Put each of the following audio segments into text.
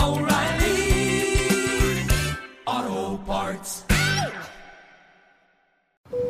O'Reilly Auto Parts.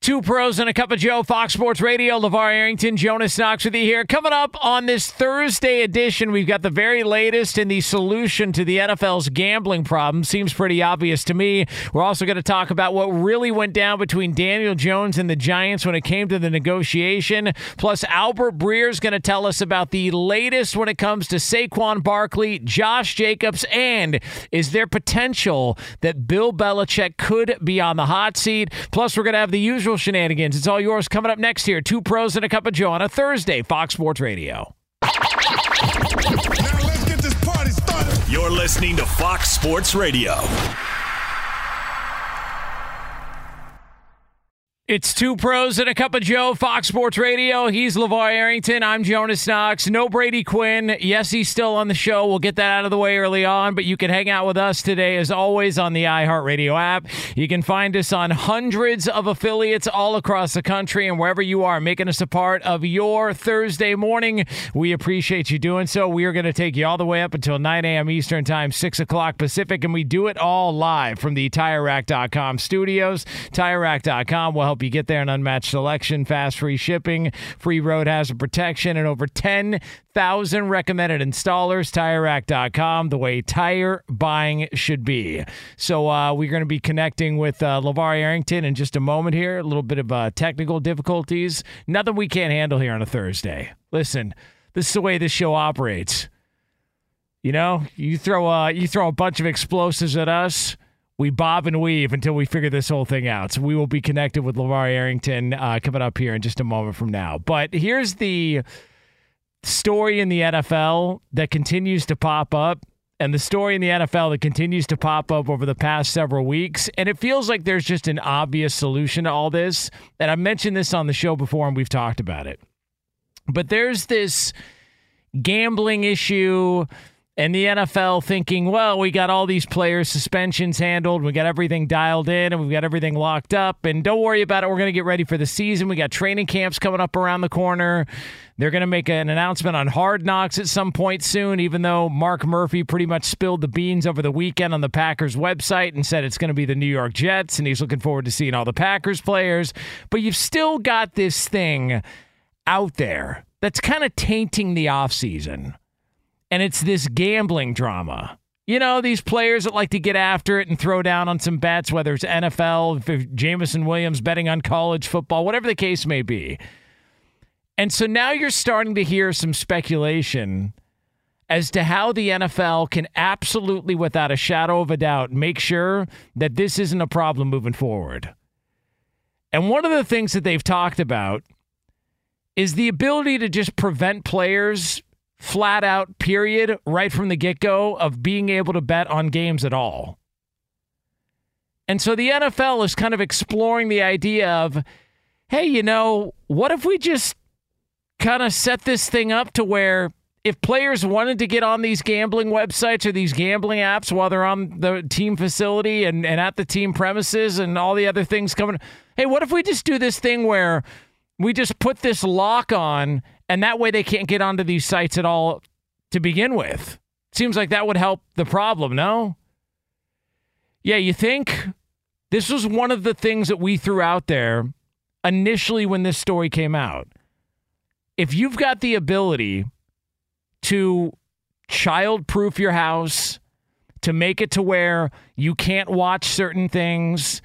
2 Pros and a Cup of Joe, Fox Sports Radio. LeVar Arrington, Jonas Knox with you here. Coming up on this Thursday edition, we've got the very latest in the solution to the NFL's gambling problem. Seems pretty obvious to me. We're also going to talk about what really went down between Daniel Jones and the Giants when it came to the negotiation. Plus, Albert Breer is going to tell us about the latest when it comes to Saquon Barkley, Josh Jacobs, and is there potential that Bill Belichick could be on the hot seat? Plus, we're going to have the usual shenanigans. It's all yours coming up next here. 2 Pros and a Cup of Joe on a Thursday, Fox Sports Radio. Now let's get this party started. You're listening to Fox Sports Radio. It's 2 Pros and a Cup of Joe, Fox Sports Radio. He's LeVar Arrington. I'm Jonas Knox. No Brady Quinn. Yes, he's still on the show. We'll get that out of the way early on, but you can hang out with us today, as always, on the iHeartRadio app. You can find us on hundreds of affiliates all across the country, and wherever you are, making us a part of your Thursday morning. We appreciate you doing so. We are going to take you all the way up until 9 a.m. Eastern Time, 6 o'clock Pacific, and we do it all live from the TireRack.com studios. TireRack.com will help you get there. An unmatched selection, fast free shipping, free road hazard protection, and over 10,000 recommended installers. TireRack.com, the way tire buying should be. So we're going to be connecting with LeVar Arrington in just a moment here. A little bit of technical difficulties. Nothing we can't handle here on a Thursday. Listen, this is the way this show operates. You know, you throw a bunch of explosives at us. We bob and weave until we figure this whole thing out. So we will be connected with LeVar Arrington coming up here in just a moment from now. But here's the story in the NFL that continues to pop up, and the story in the NFL that continues to pop up over the past several weeks. And it feels like there's just an obvious solution to all this. And I've mentioned this on the show before, and we've talked about it. But there's this gambling issue, and the NFL thinking, well, we got all these players' suspensions handled. We got everything dialed in, and we've got everything locked up. And don't worry about it. We're going to get ready for the season. We got training camps coming up around the corner. They're going to make an announcement on Hard Knocks at some point soon, even though Mark Murphy pretty much spilled the beans over the weekend on the Packers website and said it's going to be the New York Jets, and he's looking forward to seeing all the Packers players. But you've still got this thing out there that's kind of tainting the offseason. And it's this gambling drama. You know, these players that like to get after it and throw down on some bets, whether it's NFL, Jameson Williams betting on college football, whatever the case may be. And so now you're starting to hear some speculation as to how the NFL can absolutely, without a shadow of a doubt, make sure that this isn't a problem moving forward. And one of the things that they've talked about is the ability to just prevent players flat out, period, right from the get-go, of being able to bet on games at all. And so the NFL is kind of exploring the idea of, hey, you know, what if we just kind of set this thing up to where if players wanted to get on these gambling websites or these gambling apps while they're on the team facility and at the team premises and all the other things coming, hey, what if we just do this thing where we just put this lock on, and that way they can't get onto these sites at all to begin with? Seems like that would help the problem, no? Yeah, you think? This was one of the things that we threw out there initially when this story came out. If you've got the ability to child-proof your house, to make it to where you can't watch certain things,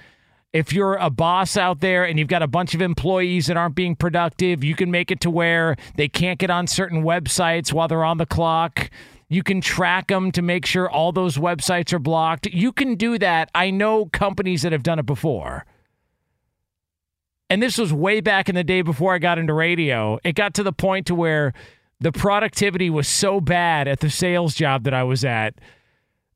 if you're a boss out there and you've got a bunch of employees that aren't being productive, you can make it to where they can't get on certain websites while they're on the clock. You can track them to make sure all those websites are blocked. You can do that. I know companies that have done it before. And this was way back in the day before I got into radio. It got to the point to where the productivity was so bad at the sales job that I was at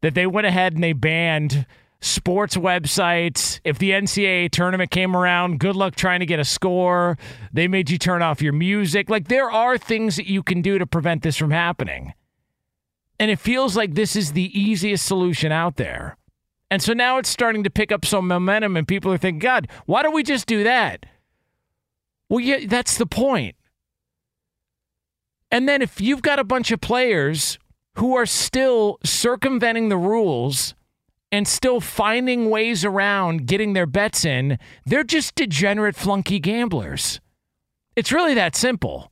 that they went ahead and they banned sports websites. If the NCAA tournament came around, good luck trying to get a score. They made you turn off your music. Like, there are things that you can do to prevent this from happening. And it feels like this is the easiest solution out there. And so now it's starting to pick up some momentum, and people are thinking, God, why don't we just do that? Well, yeah, that's the point. And then if you've got a bunch of players who are still circumventing the rules and still finding ways around getting their bets in, they're just degenerate, flunky gamblers. It's really that simple.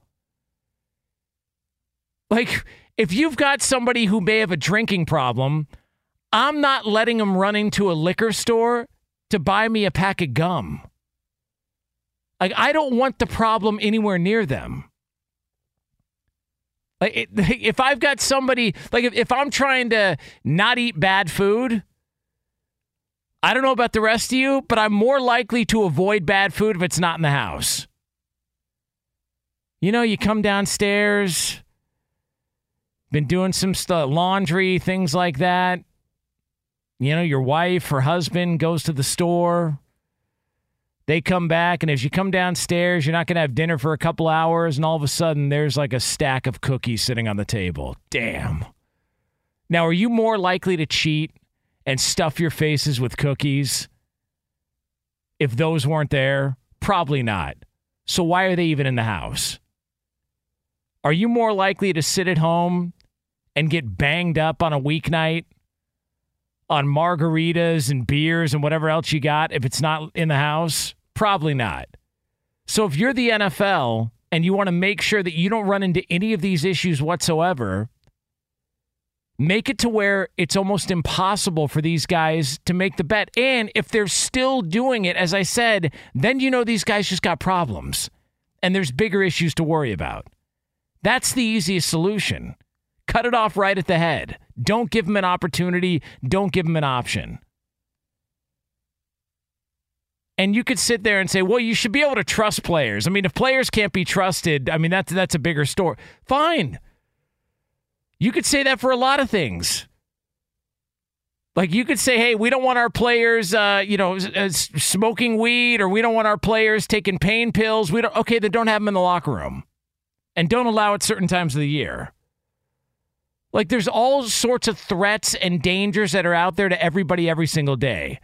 Like, if you've got somebody who may have a drinking problem, I'm not letting them run into a liquor store to buy me a pack of gum. Like, I don't want the problem anywhere near them. Like, if I've got somebody, like if I'm trying to not eat bad food, I don't know about the rest of you, but I'm more likely to avoid bad food if it's not in the house. You know, you come downstairs, been doing some laundry, things like that. You know, your wife or husband goes to the store. They come back, and as you come downstairs, you're not going to have dinner for a couple hours, and all of a sudden there's like a stack of cookies sitting on the table. Damn. Now, are you more likely to cheat and stuff your faces with cookies if those weren't there? Probably not. So why are they even in the house? Are you more likely to sit at home and get banged up on a weeknight on margaritas and beers and whatever else you got if it's not in the house? Probably not. So if you're the NFL and you want to make sure that you don't run into any of these issues whatsoever, make it to where it's almost impossible for these guys to make the bet. And if they're still doing it, as I said, then you know these guys just got problems and there's bigger issues to worry about. That's the easiest solution. Cut it off right at the head. Don't give them an opportunity. Don't give them an option. And you could sit there and say, well, you should be able to trust players. I mean, if players can't be trusted, I mean, that's a bigger story. Fine. You could say that for a lot of things. Like, you could say, hey, we don't want our players, smoking weed, or we don't want our players taking pain pills. Okay, then don't have them in the locker room. And don't allow it certain times of the year. Like, there's all sorts of threats and dangers that are out there to everybody every single day.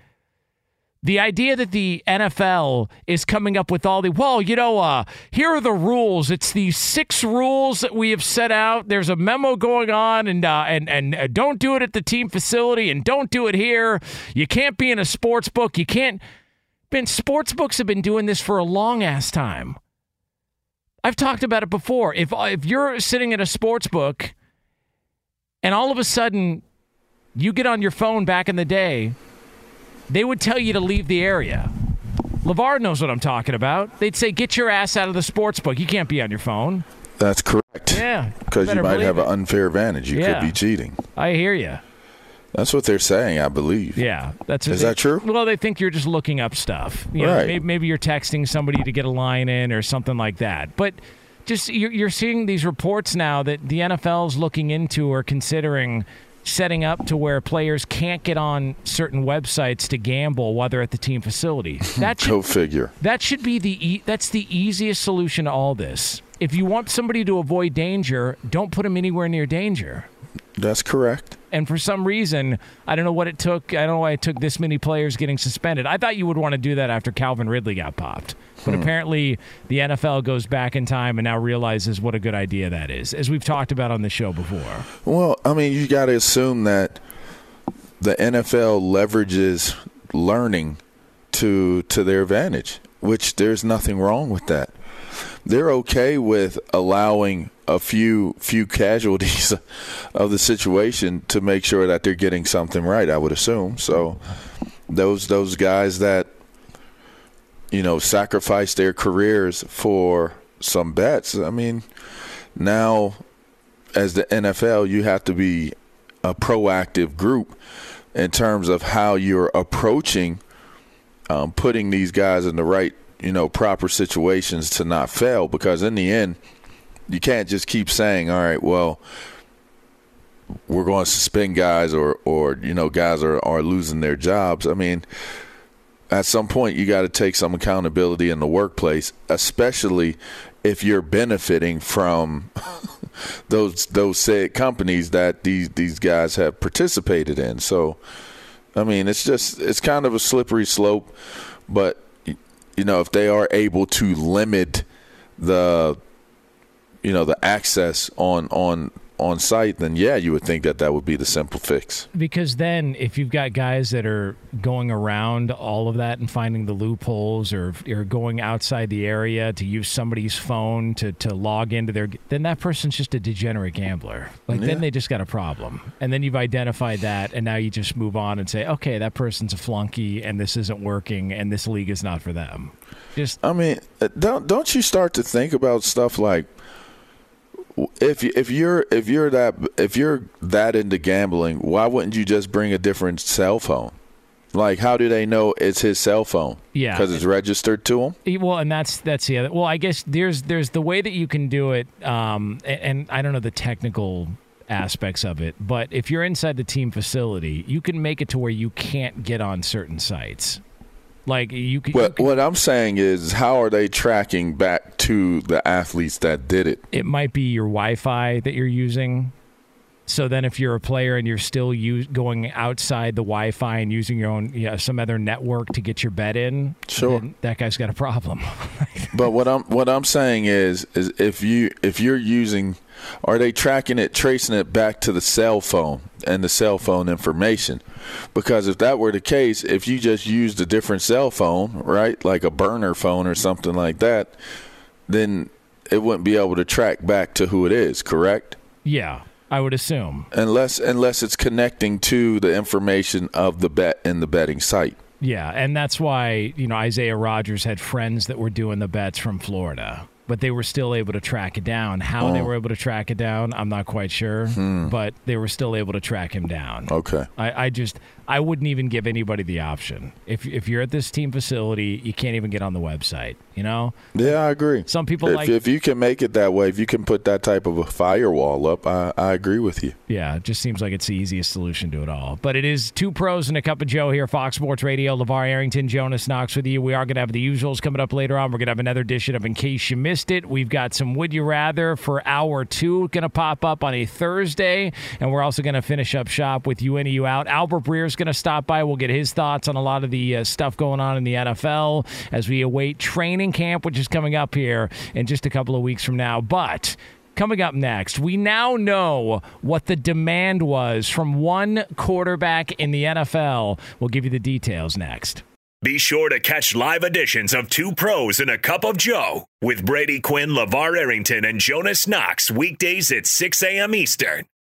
The idea that the NFL is coming up with all the, here are the rules. It's the 6 rules that we have set out. There's a memo going on, and don't do it at the team facility, and don't do it here. You can't be in a sports book. You can't. Sports books have been doing this for a long-ass time. I've talked about it before. If you're sitting at a sports book and all of a sudden you get on your phone back in the day, they would tell you to leave the area. LeVar knows what I'm talking about. They'd say, get your ass out of the sports book. You can't be on your phone. That's correct. Yeah. Because you might have an unfair advantage. You could be cheating. I hear you. That's what they're saying, I believe. Yeah. Is that true? Well, they think you're just looking up stuff. Right. Maybe you're texting somebody to get a line in or something like that. But just you're seeing these reports now that the NFL's looking into or considering setting up to where players can't get on certain websites to gamble while they're at the team facility. Go figure. That should be that's the easiest solution to all this. If you want somebody to avoid danger, don't put them anywhere near danger. That's correct. And for some reason, I don't know what it took. I don't know why it took this many players getting suspended. I thought you would want to do that after Calvin Ridley got popped. But apparently the NFL goes back in time and now realizes what a good idea that is, as we've talked about on the show before. Well, I mean, you got to assume that the NFL leverages learning to their advantage, which there's nothing wrong with that. They're okay with allowing a few casualties of the situation to make sure that they're getting something right, I would assume. So those guys that, you know, sacrifice their careers for some bets, I mean, now as the NFL, you have to be a proactive group in terms of how you're approaching putting these guys in the right, you know, proper situations to not fail, because in the end, you can't just keep saying, all right, well, we're going to suspend guys or you know, guys are losing their jobs. I mean, at some point you got to take some accountability in the workplace, especially if you're benefiting from those said companies that these guys have participated in. So, I mean, it's kind of a slippery slope, but, you know, if they are able to limit the, you know, the access on site, then yeah, you would think that would be the simple fix. Because then if you've got guys that are going around all of that and finding the loopholes or going outside the area to use somebody's phone to log into their, then that person's just a degenerate gambler. Like, yeah. Then they just got a problem. And then you've identified that, and now you just move on and say, okay, that person's a flunky and this isn't working and this league is not for them. Just, I mean, don't you start to think about stuff like, If you're that into gambling, why wouldn't you just bring a different cell phone? Like, how do they know it's his cell phone? Yeah, because it's registered to him. Well, and that's the other. Well, I guess there's the way that you can do it, and I don't know the technical aspects of it, but if you're inside the team facility, you can make it to where you can't get on certain sites. Like, you can, what I'm saying is, how are they tracking back to the athletes that did it? It might be your Wi-Fi that you're using. So then if you're a player and you're still going outside the Wi-Fi and using your own, some other network to get your bet in, sure, that guy's got a problem. But what I'm saying is if you're using, are they tracing it back to the cell phone and the cell phone information? Because if that were the case, if you just used a different cell phone, right, like a burner phone or something like that, then it wouldn't be able to track back to who it is, correct? Yeah. I would assume. Unless it's connecting to the information of the bet in the betting site. Yeah, and that's why, you know, Isaiah Rogers had friends that were doing the bets from Florida, but they were still able to track it down. How they were able to track it down, I'm not quite sure, but they were still able to track him down. Okay. I wouldn't even give anybody the option. If you're at this team facility, you can't even get on the website, you know? Yeah, I agree. Some people if you can make it that way, if you can put that type of a firewall up, I agree with you. Yeah, it just seems like it's the easiest solution to it all. But it is 2 Pros and a Cup of Joe here, Fox Sports Radio. LeVar Arrington, Jonas Knox with you. We are going to have the usuals coming up later on. We're going to have another edition of In Case You Missed It. We've got some Would You Rather for hour two going to pop up on a Thursday, and we're also going to finish up shop with You In and You Out. Albert Breer's going to stop by. We'll get his thoughts on a lot of the stuff going on in the NFL as we await training camp, which is coming up here in just a couple of weeks from now. But coming up next, we now know what the demand was from one quarterback in the NFL. We'll give you the details next. Be sure to catch live editions of 2 Pros and a Cup of Joe with Brady Quinn, LeVar Arrington, and Jonas Knox weekdays at 6 a.m. Eastern,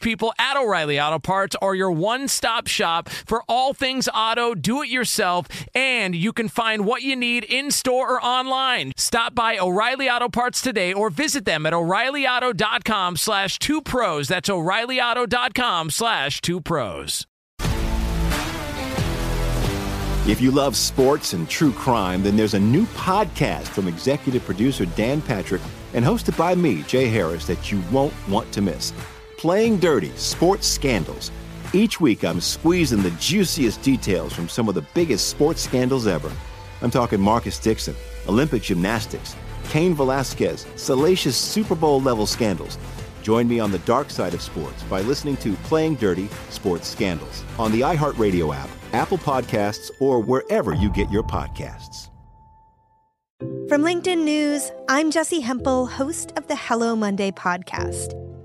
people at O'Reilly Auto Parts are your one-stop shop for all things auto, do-it-yourself, and you can find what you need in-store or online. Stop by O'Reilly Auto Parts today or visit them at O'ReillyAuto.com/2Pros. That's O'ReillyAuto.com/2Pros. If you love sports and true crime, then there's a new podcast from executive producer Dan Patrick and hosted by me, Jay Harris, that you won't want to miss. Playing Dirty: Sports Scandals. Each week, I'm squeezing the juiciest details from some of the biggest sports scandals ever. I'm talking Marcus Dixon, Olympic gymnastics, Cain Velasquez, salacious Super Bowl-level scandals. Join me on the dark side of sports by listening to Playing Dirty: Sports Scandals on the iHeartRadio app, Apple Podcasts, or wherever you get your podcasts. From LinkedIn News, I'm Jesse Hempel, host of the Hello Monday podcast.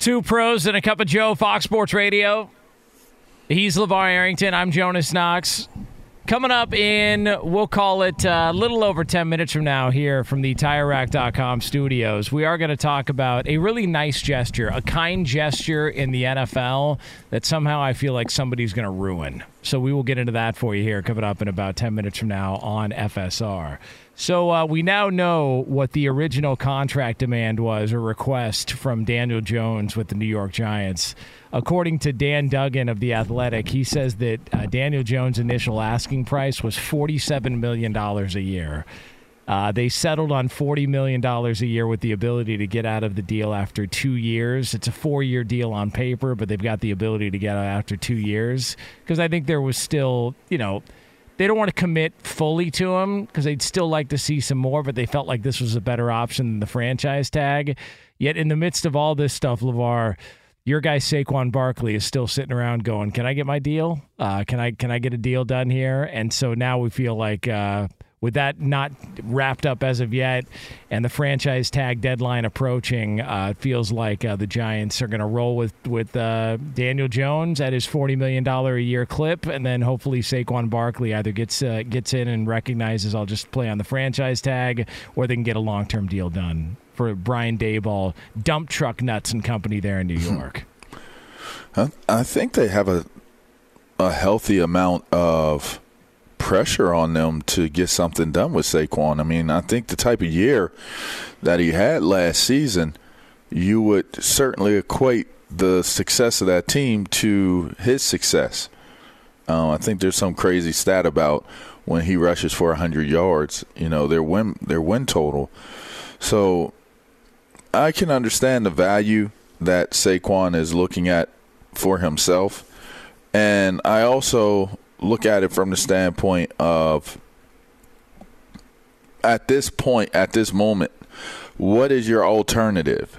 2 Pros and a Cup of Joe, Fox Sports Radio. He's LeVar Arrington. I'm Jonas Knox. Coming up in, we'll call it a little over 10 minutes from now here from the TireRack.com studios, we are going to talk about a really nice gesture, a kind gesture in the NFL that somehow I feel like somebody's going to ruin. So we will get into that for you here coming up in about 10 minutes from now on FSR. So we now know what the original contract demand was, or request, from Daniel Jones with the New York Giants. According to Dan Duggan of The Athletic, he says that Daniel Jones' initial asking price was $47 million a year. They settled on $40 million a year with the ability to get out of the deal after 2 years. It's a 4-year deal on paper, but they've got the ability to get out after 2 years because I think there was still, you know, they don't want to commit fully to him because they'd still like to see some more, but they felt like this was a better option than the franchise tag. Yet in the midst of all this stuff, LeVar, your guy Saquon Barkley is still sitting around going, can I get my deal? Can I get a deal done here? And so now we feel like with that not wrapped up as of yet and the franchise tag deadline approaching, it feels like the Giants are going to roll with Daniel Jones at his $40 million a year clip, and then hopefully Saquon Barkley either gets in and recognizes I'll just play on the franchise tag, or they can get a long-term deal done for Brian Daboll, dump truck nuts and company there in New York. I think they have a healthy amount of pressure on them to get something done with Saquon. I mean, I think the type of year that he had last season, you would certainly equate the success of that team to his success. I think there's some crazy stat about when he rushes for 100 yards, you know, their win total. So I can understand the value that Saquon is looking at for himself. And I also look at it from the standpoint of, at this point, at this moment, what is your alternative?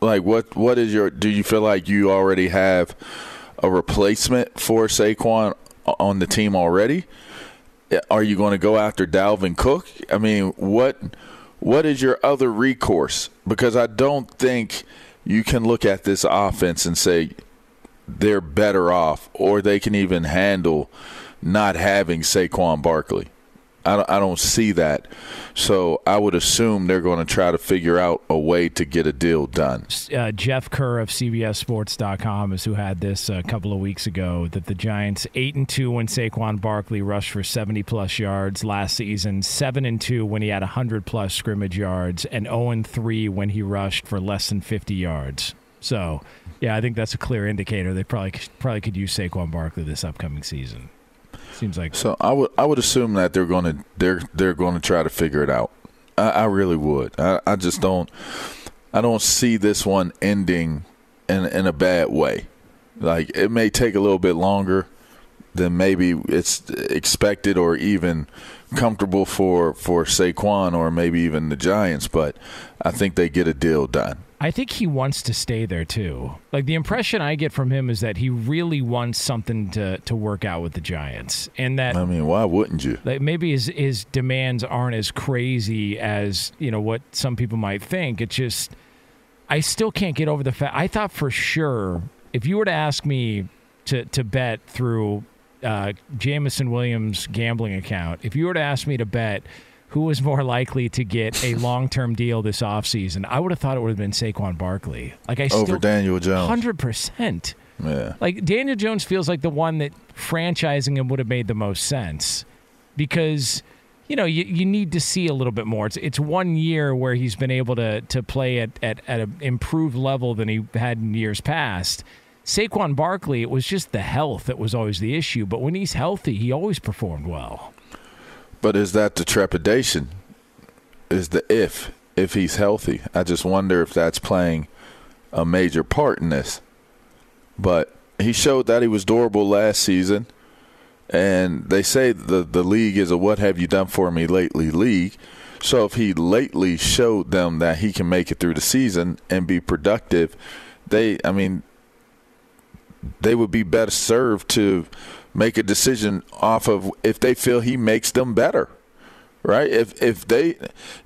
Like, what is your, do you feel like you already have a replacement for Saquon on the team already? Are you going to go after Dalvin Cook? I mean, what is your other recourse? Because I don't think you can look at this offense and say they're better off, or they can even handle not having Saquon Barkley. I don't see that. So I would assume they're going to try to figure out a way to get a deal done. Jeff Kerr of CBSSports.com is who had this a couple of weeks ago, that the Giants 8-2 when Saquon Barkley rushed for 70-plus yards last season, 7-2 when he had 100-plus scrimmage yards, and 0-3 when he rushed for less than 50 yards. So, yeah, I think that's a clear indicator they probably could use Saquon Barkley this upcoming season. seems like. So I would assume that they're going to try to figure it out. I really would. I just don't. I don't see this one ending in a bad way. Like, it may take a little bit longer than maybe it's expected or even comfortable for Saquon or maybe even the Giants, but I think they get a deal done. I think he wants to stay there too. Like, the impression I get from him is that he really wants something to work out with the Giants, and that, I mean, why wouldn't you? Like, maybe his demands aren't as crazy as, you know, what some people might think. It's just, I still can't get over the fact. I thought for sure, if you were to ask me to bet through Jameson Williams' gambling account, if you were to ask me to bet who was more likely to get a long-term deal this offseason, I would have thought it would have been Saquon Barkley. Like, I still, over Daniel Jones. 100%. Yeah. Like, Daniel Jones feels like the one that franchising him would have made the most sense, because, you know, you need to see a little bit more. It's 1 year where he's been able to play at an improved level than he had in years past. Saquon Barkley, it was just the health that was always the issue. But when he's healthy, he always performed well. But is that the trepidation? Is the if he's healthy? I just wonder if that's playing a major part in this. But he showed that he was durable last season. And they say the league is a what-have-you-done-for-me-lately league. So if he lately showed them that he can make it through the season and be productive, they would be better served to make a decision off of if they feel he makes them better, right? If they,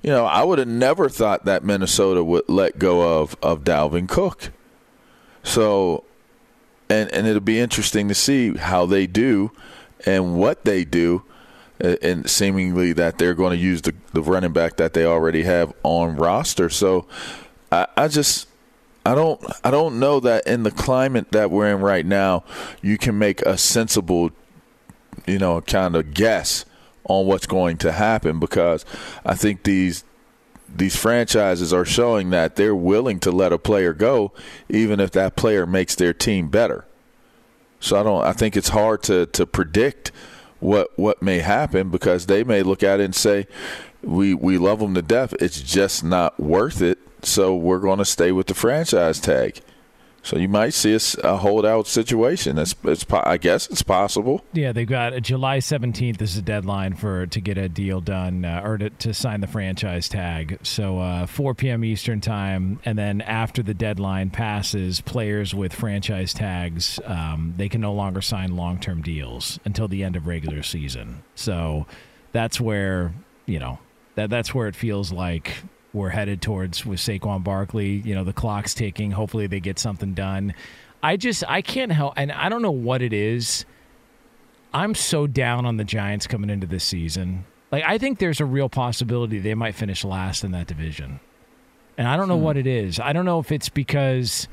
you know, I would have never thought that Minnesota would let go of Dalvin Cook. So, and it'll be interesting to see how they do and what they do, and seemingly that they're going to use the running back that they already have on roster. So I don't know that in the climate that we're in right now, you can make a sensible, you know, kind of guess on what's going to happen, because I think these franchises are showing that they're willing to let a player go even if that player makes their team better. So I think it's hard to predict what may happen, because they may look at it and say, we love them to death, it's just not worth it. So we're going to stay with the franchise tag. So you might see a holdout situation. I guess it's possible. Yeah, they've got a July 17th is the deadline to get a deal done or to sign the franchise tag. So 4 p.m. Eastern time, and then after the deadline passes, players with franchise tags, they can no longer sign long-term deals until the end of regular season. So that's where, you know, that's where it feels like we're headed towards with Saquon Barkley. You know, the clock's ticking. Hopefully they get something done. I can't help, and I don't know what it is. I'm so down on the Giants coming into this season. Like, I think there's a real possibility they might finish last in that division. And I don't know what it is. I don't know if it's because,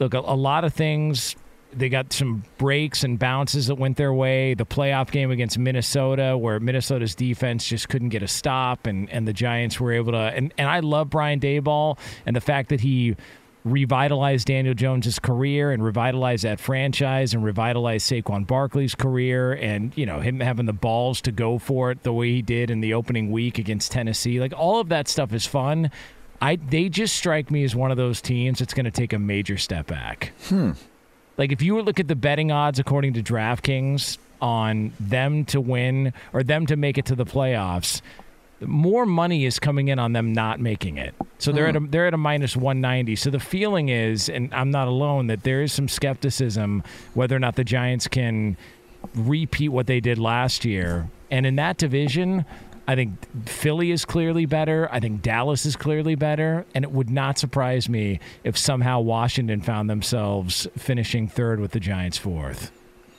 look, a lot of things, they got some breaks and bounces that went their way. The playoff game against Minnesota, where Minnesota's defense just couldn't get a stop, and the Giants were able to. And I love Brian Daboll and the fact that he revitalized Daniel Jones' career and revitalized that franchise and revitalized Saquon Barkley's career, and, you know, him having the balls to go for it the way he did in the opening week against Tennessee. Like, all of that stuff is fun. They just strike me as one of those teams that's going to take a major step back. Like, if you were to look at the betting odds according to DraftKings on them to win or them to make it to the playoffs, more money is coming in on them not making it. So they're at a minus 190. So the feeling is, and I'm not alone, that there is some skepticism whether or not the Giants can repeat what they did last year. And in that division, I think Philly is clearly better. I think Dallas is clearly better. And it would not surprise me if somehow Washington found themselves finishing third with the Giants fourth.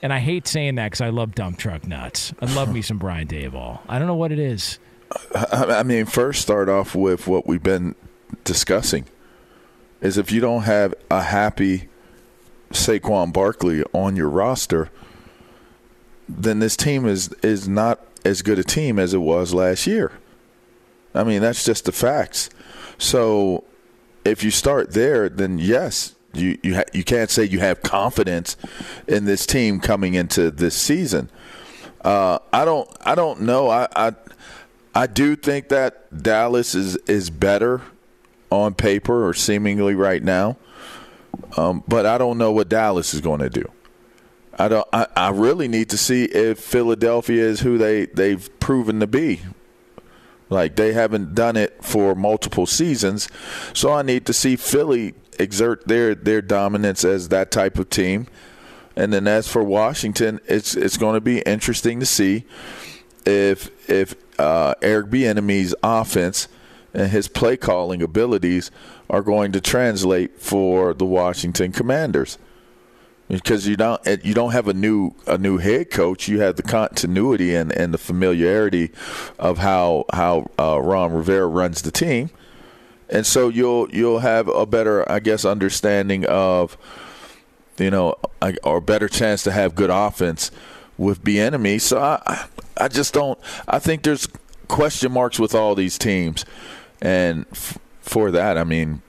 And I hate saying that because I love dump truck nuts. I love me some Brian Daboll. I don't know what it is. I mean, first start off with what we've been discussing is if you don't have a happy Saquon Barkley on your roster, then this team is not as good a team as it was last year. I mean, that's just the facts. So if you start there, then yes, you can't say you have confidence in this team coming into this season. I don't know. I do think that Dallas is better on paper or seemingly right now, but I don't know what Dallas is going to do. I really need to see if Philadelphia is who they've proven to be. Like, they haven't done it for multiple seasons, so I need to see Philly exert their dominance as that type of team. And then as for Washington, it's going to be interesting to see if Eric Bieniemy's offense and his play calling abilities are going to translate for the Washington Commanders, because you don't have a new head coach. You have the continuity and the familiarity of how Ron Rivera runs the team, and so you'll have a better, I guess, understanding of, you know, or better chance to have good offense with Bieniemy. So I just don't. I think there's question marks with all these teams, and for that, I mean,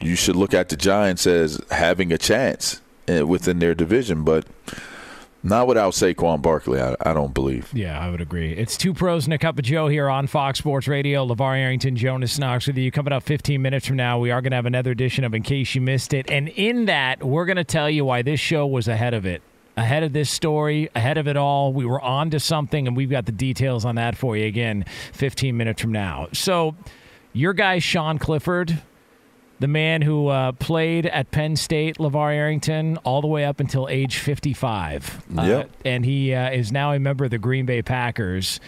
you should look at the Giants as having a chance within their division, but not without Saquon Barkley, I don't believe. Yeah, I would agree. It's 2 Pros and a Cup of Joe here on Fox Sports Radio. LeVar Arrington, Jonas Knox with you. Coming up 15 minutes from now, we are going to have another edition of In Case You Missed It. And in that, we're going to tell you why this show was ahead of it. Ahead of this story, ahead of it all. We were on to something, and we've got the details on that for you again 15 minutes from now. So your guy, Sean Clifford, the man who played at Penn State, LeVar Arrington, all the way up until age 55. Yep. And he is now a member of the Green Bay Packers.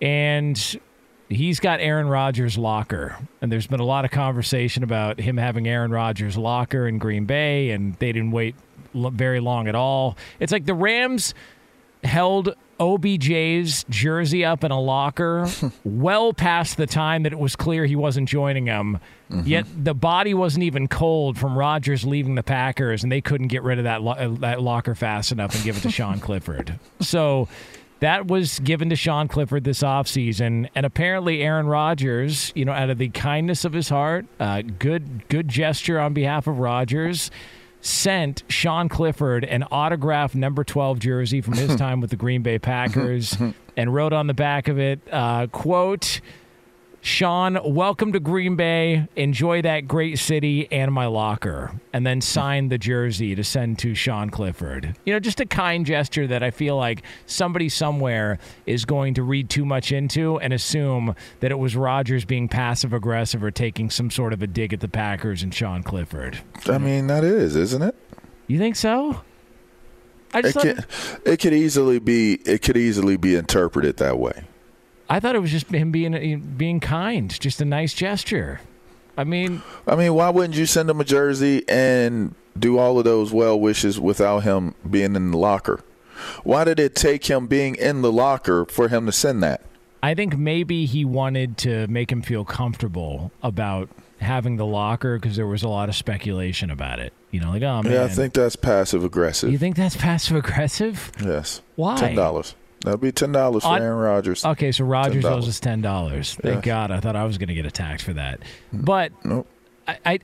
And he's got Aaron Rodgers' locker. And there's been a lot of conversation about him having Aaron Rodgers' locker in Green Bay, and they didn't wait very long at all. It's like the Rams held OBJ's jersey up in a locker well past the time that it was clear he wasn't joining them. Mm-hmm. Yet the body wasn't even cold from Rodgers leaving the Packers, and they couldn't get rid of that locker fast enough and give it to Sean Clifford. So that was given to Sean Clifford this offseason, and apparently Aaron Rodgers, you know, out of the kindness of his heart, good gesture on behalf of Rodgers, sent Sean Clifford an autographed number 12 jersey from his time with the Green Bay Packers and wrote on the back of it, quote, "Sean, welcome to Green Bay. Enjoy that great city and my locker." And then signed the jersey to send to Sean Clifford. You know, just a kind gesture that I feel like somebody somewhere is going to read too much into and assume that it was Rodgers being passive-aggressive or taking some sort of a dig at the Packers and Sean Clifford. I mean, that is, isn't it? You think so? It could easily be interpreted that way. I thought it was just him being kind, just a nice gesture. I mean, why wouldn't you send him a jersey and do all of those well wishes without him being in the locker? Why did it take him being in the locker for him to send that? I think maybe he wanted to make him feel comfortable about having the locker, because there was a lot of speculation about it. You know, like, oh, man. Yeah, I think that's passive-aggressive. You think that's passive-aggressive? Yes. Why? $10. That'll be $10 for Aaron Rodgers. Okay, so Rodgers owes us $10. Thank God. I thought I was going to get attacked for that. But nope. I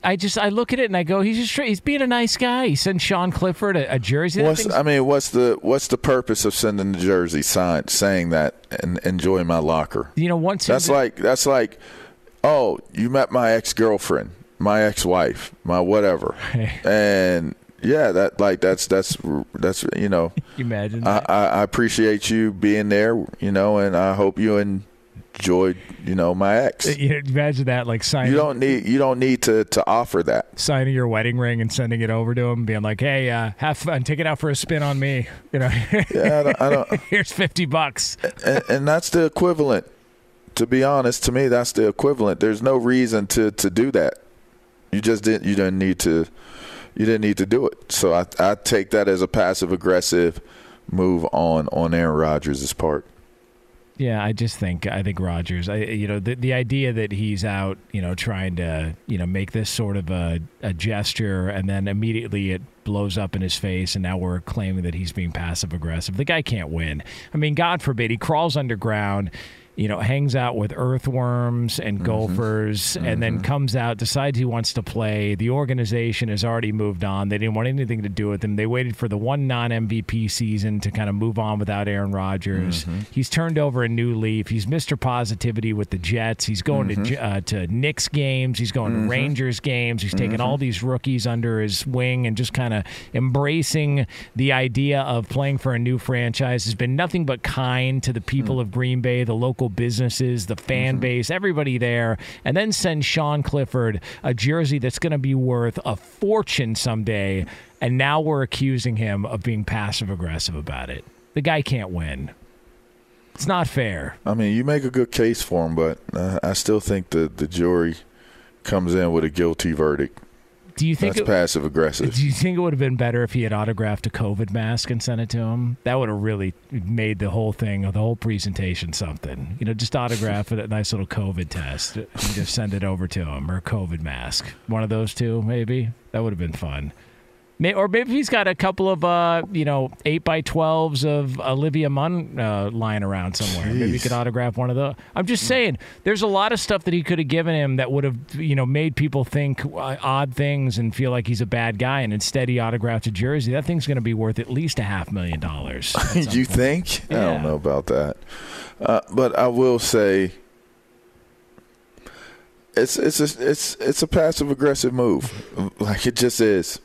look at it and I go, he's being a nice guy. He sent Sean Clifford a jersey. What's the purpose of sending the jersey signed, saying that, and enjoy my locker? You know, that's like, oh, you met my ex-girlfriend, my ex-wife, my whatever, and. Yeah, that's you know. You imagine that? I appreciate you being there, you know, and I hope you enjoyed, you know, my ex. You imagine that, like, signing. You don't need to offer that. Signing your wedding ring and sending it over to him, being like, "Hey, have fun. Take it out for a spin on me." You know. Yeah, I don't. Here's $50. And that's the equivalent. To be honest, to me, that's the equivalent. There's no reason to do that. You didn't need to do it. So I take that as a passive-aggressive move on Aaron Rodgers' part. Yeah, I think Rodgers, you know, the idea that he's out, you know, trying to, you know, make this sort of a gesture, and then immediately it blows up in his face, and now we're claiming that he's being passive-aggressive. The guy can't win. I mean, God forbid, he crawls underground. you know, hangs out with earthworms and gophers, and then comes out, decides he wants to play. The organization has already moved on. They didn't want anything to do with him. They waited for the one non-MVP season to kind of move on without Aaron Rodgers. He's turned over a new leaf. He's Mr. Positivity with the Jets. He's going to Knicks games. He's going to Rangers games. He's taking all these rookies under his wing and just kind of embracing the idea of playing for a new franchise. Has been nothing but kind to the people of Green Bay, the local businesses, the fan base, everybody there, and then send Sean Clifford a jersey that's going to be worth a fortune someday, and now we're accusing him of being passive-aggressive about it. The guy can't win. It's not fair. I mean, you make a good case for him, but I still think that the jury comes in with a guilty verdict. Do you think that's passive-aggressive? Do you think it would have been better if he had autographed a COVID mask and sent it to him? That would have really made the whole thing, or the whole presentation, something. You know, just autograph a nice little COVID test and just send it over to him, or a COVID mask. One of those two, maybe. That would have been fun. Or maybe he's got a couple of, 8x12s of Olivia Munn lying around somewhere. Jeez. Maybe he could autograph one of those. I'm just saying, there's a lot of stuff that he could have given him that would have, you know, made people think odd things and feel like he's a bad guy, and instead he autographed a jersey. That thing's going to be worth at least $500,000. You think? Yeah. I don't know about that. But I will say It's a passive aggressive move, like it just is.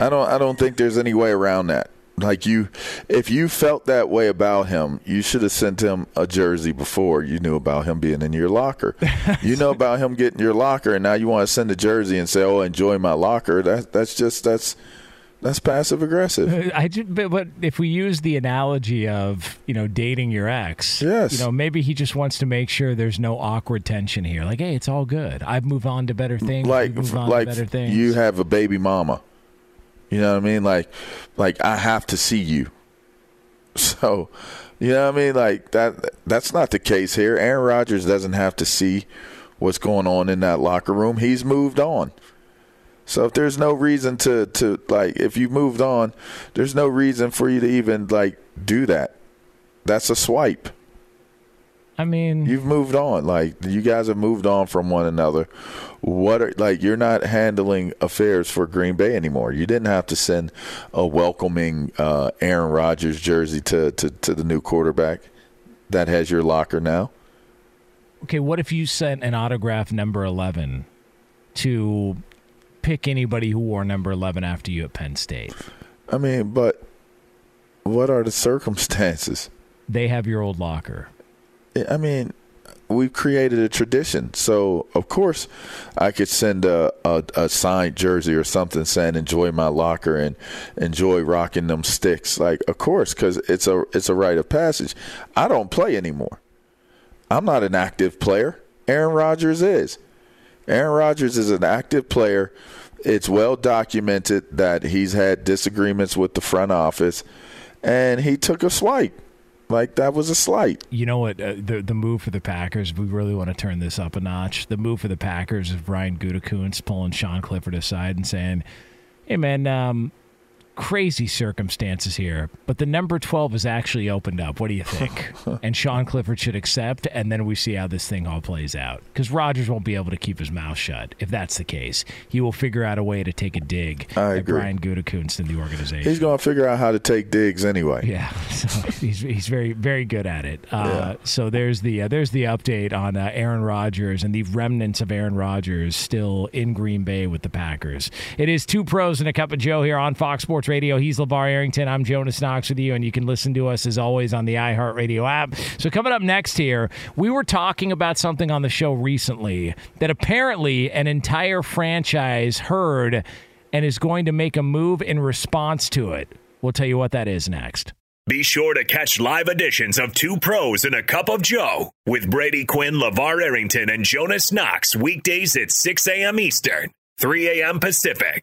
I don't think there's any way around that. Like if you felt that way about him, you should have sent him a jersey before you knew about him being in your locker. You know about him getting your locker, and now you want to send a jersey and say, "Oh, enjoy my locker." That's passive aggressive. But if we use the analogy of, you know, dating your ex, yes, you know, maybe he just wants to make sure there's no awkward tension here. Like, hey, it's all good. I've moved on to better things. You have a baby mama. You know what I mean? Like I have to see you. So, you know what I mean? Like that's not the case here. Aaron Rodgers doesn't have to see what's going on in that locker room. He's moved on. So if there's no reason to like, if you moved on, there's no reason for you to even, like, do that. That's a swipe. I mean, you've moved on. Like, you guys have moved on from one another. You're not handling affairs for Green Bay anymore. You didn't have to send a welcoming Aaron Rodgers jersey to the new quarterback that has your locker now. Okay, what if you sent an autograph number 11 to pick anybody who wore number 11 after you at Penn State? I mean, but what are the circumstances? They have your old locker. I mean, we've created a tradition. So, of course, I could send a signed jersey or something saying, enjoy my locker and enjoy rocking them sticks. Like, of course, because it's a rite of passage. I don't play anymore. I'm not an active player. Aaron Rodgers is. Aaron Rodgers is an active player. It's well documented that he's had disagreements with the front office, and he took a slight. Like, that was a slight. You know what? The move for the Packers, we really want to turn this up a notch. The move for the Packers is Brian Gutekunst pulling Sean Clifford aside and saying, hey, man, crazy circumstances here, but the number 12 is actually opened up. What do you think? And Sean Clifford should accept, and then we see how this thing all plays out. Because Rodgers won't be able to keep his mouth shut. If that's the case, he will figure out a way to take a dig at Brian Gutekunst in the organization. He's going to figure out how to take digs anyway. Yeah, so he's very, very good at it. Yeah. So there's the update on Aaron Rodgers and the remnants of Aaron Rodgers still in Green Bay with the Packers. It is 2 Pros and a Cup of Joe here on Fox Sports Radio. He's LeVar Arrington. I'm Jonas Knox with you, and you can listen to us as always on the iHeartRadio app. So coming up next here, we were talking about something on the show recently that apparently an entire franchise heard and is going to make a move in response to it. We'll tell you what that is next. Be sure to catch live editions of 2 Pros and a Cup of Joe with Brady Quinn, LeVar Arrington, and Jonas Knox weekdays at 6 a.m. Eastern, 3 a.m. Pacific.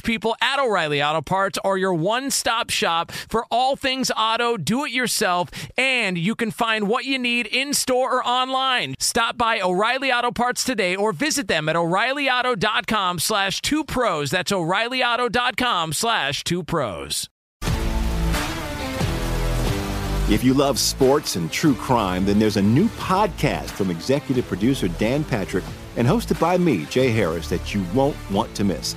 people at O'Reilly Auto Parts are your one-stop shop for all things auto, do-it-yourself, and you can find what you need in-store or online. Stop by O'Reilly Auto Parts today or visit them at O'ReillyAuto.com/2Pros. That's O'ReillyAuto.com/2Pros. If you love sports and true crime, then there's a new podcast from executive producer Dan Patrick and hosted by me, Jay Harris, that you won't want to miss.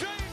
James.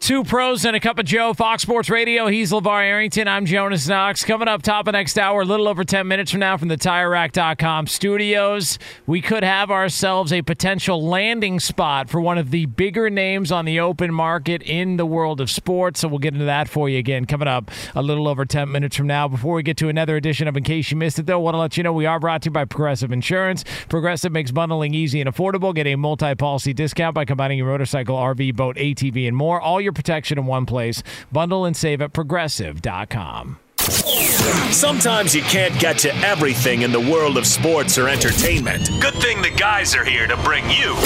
2 Pros and a Cup of Joe, Fox Sports Radio. He's LeVar Arrington. I'm Jonas Knox. Coming up top of next hour, a little over 10 minutes from now from the TireRack.com studios, we could have ourselves a potential landing spot for one of the bigger names on the open market in the world of sports. So we'll get into that for you again coming up a little over 10 minutes from now. Before we get to another edition of In Case You Missed It, though, I want to let you know we are brought to you by Progressive Insurance. Progressive makes bundling easy and affordable. Get a multi-policy discount by combining your motorcycle, RV, boat, ATV, and more. All your protection in one place. Bundle and save at progressive.com. Sometimes you can't get to everything in the world of sports or entertainment. Good thing the guys are here to bring you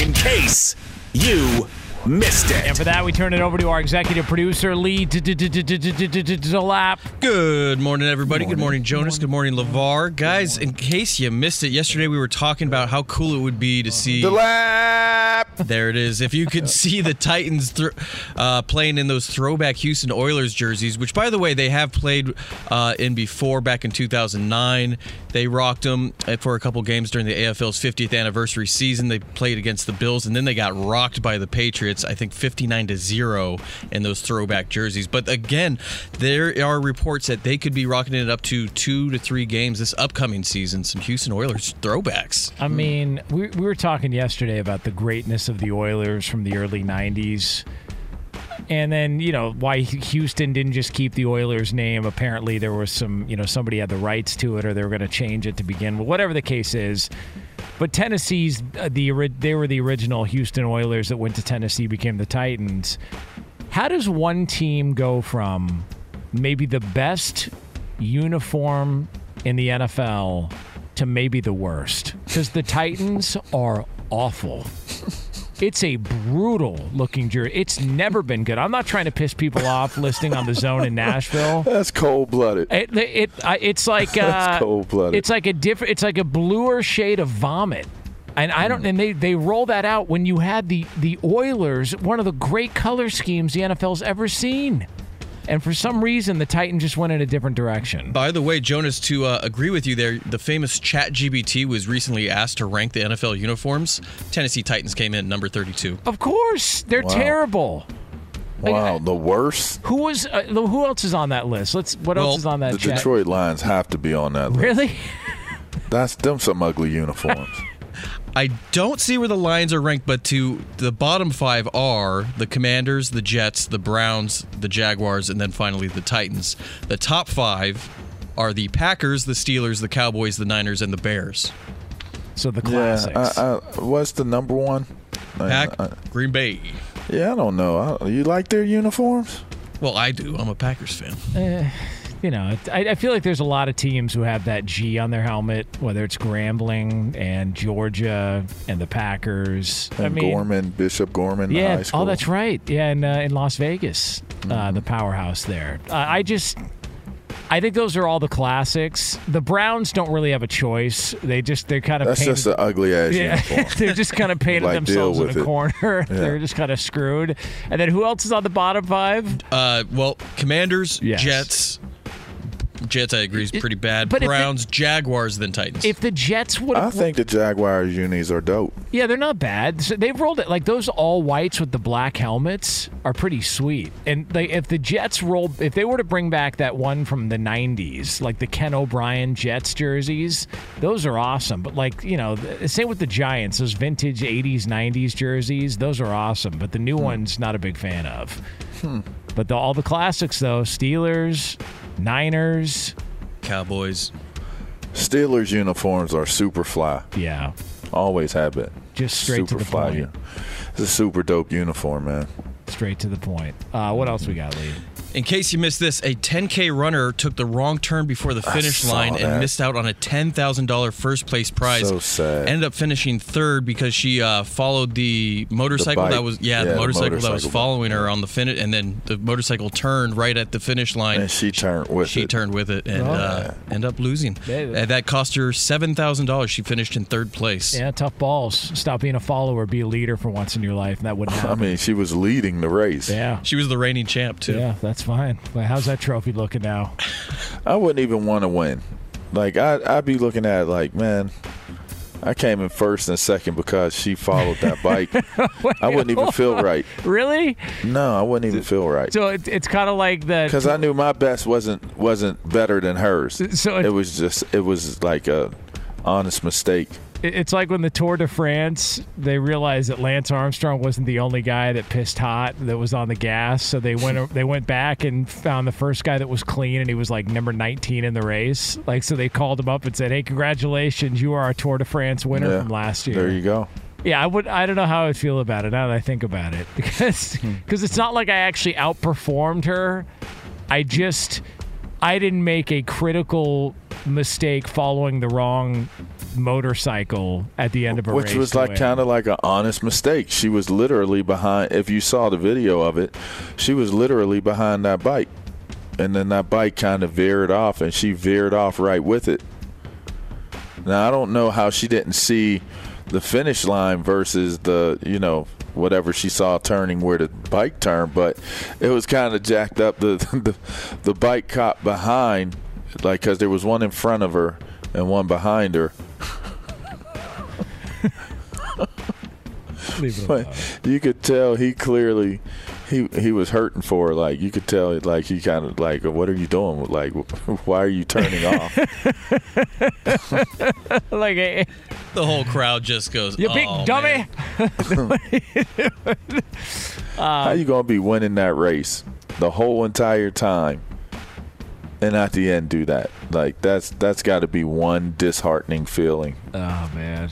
In Case You Missed It. And for that, we turn it over to our executive producer, Lee Delap. Good morning, everybody. Good morning, Jonas. Good morning, LeVar. Guys, in case you missed it, yesterday we were talking about how cool it would be to see... Delap! There it is. If you could see the Titans playing in those throwback Houston Oilers jerseys, which, by the way, they have played in before, back in 2009. They rocked them for a couple games during the AFL's 50th anniversary season. They played against the Bills, and then they got rocked by the Patriots. I think 59-0 in those throwback jerseys. But again, there are reports that they could be rocking it up to 2 to 3 games this upcoming season. Some Houston Oilers throwbacks. I mean, we were talking yesterday about the greatness of the Oilers from the early 90s. And then, you know, why Houston didn't just keep the Oilers name. Apparently there was some, you know, somebody had the rights to it or they were going to change it to begin with. Whatever the case is. But Tennessee's they were the original Houston Oilers that went to Tennessee, became the Titans. How does one team go from maybe the best uniform in the NFL to maybe the worst, because the Titans are awful. It's a brutal-looking jersey. It's never been good. I'm not trying to piss people off listening on The Zone in Nashville. That's cold-blooded. It's like that's cold-blooded. It's like a different. It's like a bluer shade of vomit. And I don't. And they roll that out when you had the Oilers, one of the great color schemes the NFL's ever seen. And for some reason, the Titans just went in a different direction. By the way, Jonas, to agree with you there, the famous ChatGPT was recently asked to rank the NFL uniforms. Tennessee Titans came in number 32. Of course. They're terrible. Wow, the worst? Who else is on that list? What else is on that list? The Detroit Lions have to be on that list. Really? That's them some ugly uniforms. I don't see where the Lions are ranked, but to the bottom five are the Commanders, the Jets, the Browns, the Jaguars, and then finally the Titans. The top five are the Packers, the Steelers, the Cowboys, the Niners, and the Bears. So the classics. Yeah, what's the number one? Green Bay. Yeah, I don't know. You like their uniforms? Well, I do. I'm a Packers fan. You know, I feel like there's a lot of teams who have that G on their helmet, whether it's Grambling and Georgia and the Packers. And Bishop Gorman. Yeah, high school. Oh, that's right. Yeah, and in Las Vegas, the powerhouse there. I think those are all the classics. The Browns don't really have a choice. They're kind of just an ugly ass uniform. They're just kind of painted themselves in a corner. Yeah. They're just kind of screwed. And then who else is on the bottom five? Commanders, yes. Jets, I agree, is pretty bad. But Browns, Jaguars, then Titans. If the Jets would have... I think the Jaguars unis are dope. Yeah, they're not bad. So they've rolled it. Like, those all-whites with the black helmets are pretty sweet. And if the Jets rolled... If they were to bring back that one from the 90s, like the Ken O'Brien Jets jerseys, those are awesome. But, like, you know, same with the Giants. Those vintage 80s, 90s jerseys, those are awesome. But the new one's not a big fan of. But all the classics, though, Steelers... Niners, Cowboys. Steelers uniforms are super fly. Yeah. Always have it. Just straight super to the fly point. It's a super dope uniform, man. Straight to the point. What else we got, Lee? In case you missed this, a 10K runner took the wrong turn before the finish line and missed out on a $10,000 first-place prize. So sad. Ended up finishing third because she followed the motorcycle that was following her on the finish, and then the motorcycle turned right at the finish line. And she turned with it and ended up losing. And that cost her $7,000. She finished in third place. Yeah, tough balls. Stop being a follower. Be a leader for once in your life, and that wouldn't happen. I mean, she was leading the race. Yeah. She was the reigning champ, too. Yeah, that's fine. But how's that trophy looking now? I wouldn't even want to win. Like, I'd be looking at it like, man, I came in first and second because she followed that bike. I wouldn't even feel right. Really? No, I wouldn't even feel right. So it's kind of like that. Because I knew my best wasn't better than hers. So it was like a honest mistake. It's like when the Tour de France, they realized that Lance Armstrong wasn't the only guy that pissed hot that was on the gas. So they went back and found the first guy that was clean, and he was like number 19 in the race. Like, so they called him up and said, "Hey, congratulations, you are our Tour de France winner from last year." There you go. Yeah, I don't know how I'd feel about it now that I think about it, because it's not like I actually outperformed her. I didn't make a critical mistake following the wrong motorcycle at the end of her race. Which was like kind of like an honest mistake. She was literally behind. If you saw the video of it, she was literally behind that bike, and then that bike kind of veered off, and she veered off right with it. Now I don't know how she didn't see the finish line versus the, you know, whatever she saw turning where the bike turned, but it was kind of jacked up. The bike caught behind, like, because there was one in front of her and one behind her. You could tell he clearly he was hurting for her. Like, you could tell, like, he kind of like, what are you doing? Like, why are you turning off? Like, the whole crowd just goes, "You big dummy!" How you gonna be winning that race the whole entire time and at the end do that? Like, that's got to be one disheartening feeling. Oh man.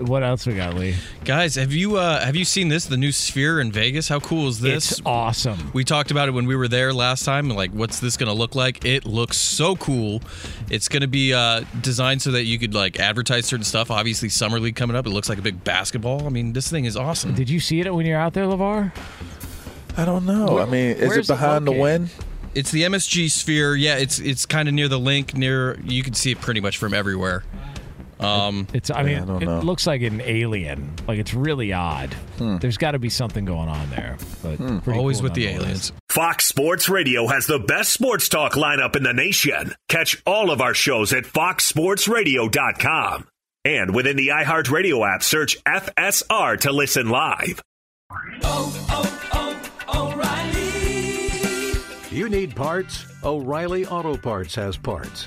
What else we got, Lee? Guys, have you seen this? The new Sphere in Vegas. How cool is this? It's awesome. We talked about it when we were there last time. Like, what's this going to look like? It looks so cool. It's going to be designed so that you could like advertise certain stuff. Obviously, summer league coming up. It looks like a big basketball. I mean, this thing is awesome. Did you see it when you're out there, LeVar? I don't know. I mean, is it behind the wind? It's the MSG Sphere. Yeah, it's kind of near the link. You can see it pretty much from everywhere. It looks like an alien. Like, it's really odd. There's got to be something going on there. But always cool with the aliens. Fox Sports Radio has the best sports talk lineup in the nation. Catch all of our shows at foxsportsradio.com. And within the iHeartRadio app, search FSR to listen live. O'Reilly. You need parts? O'Reilly Auto Parts has parts.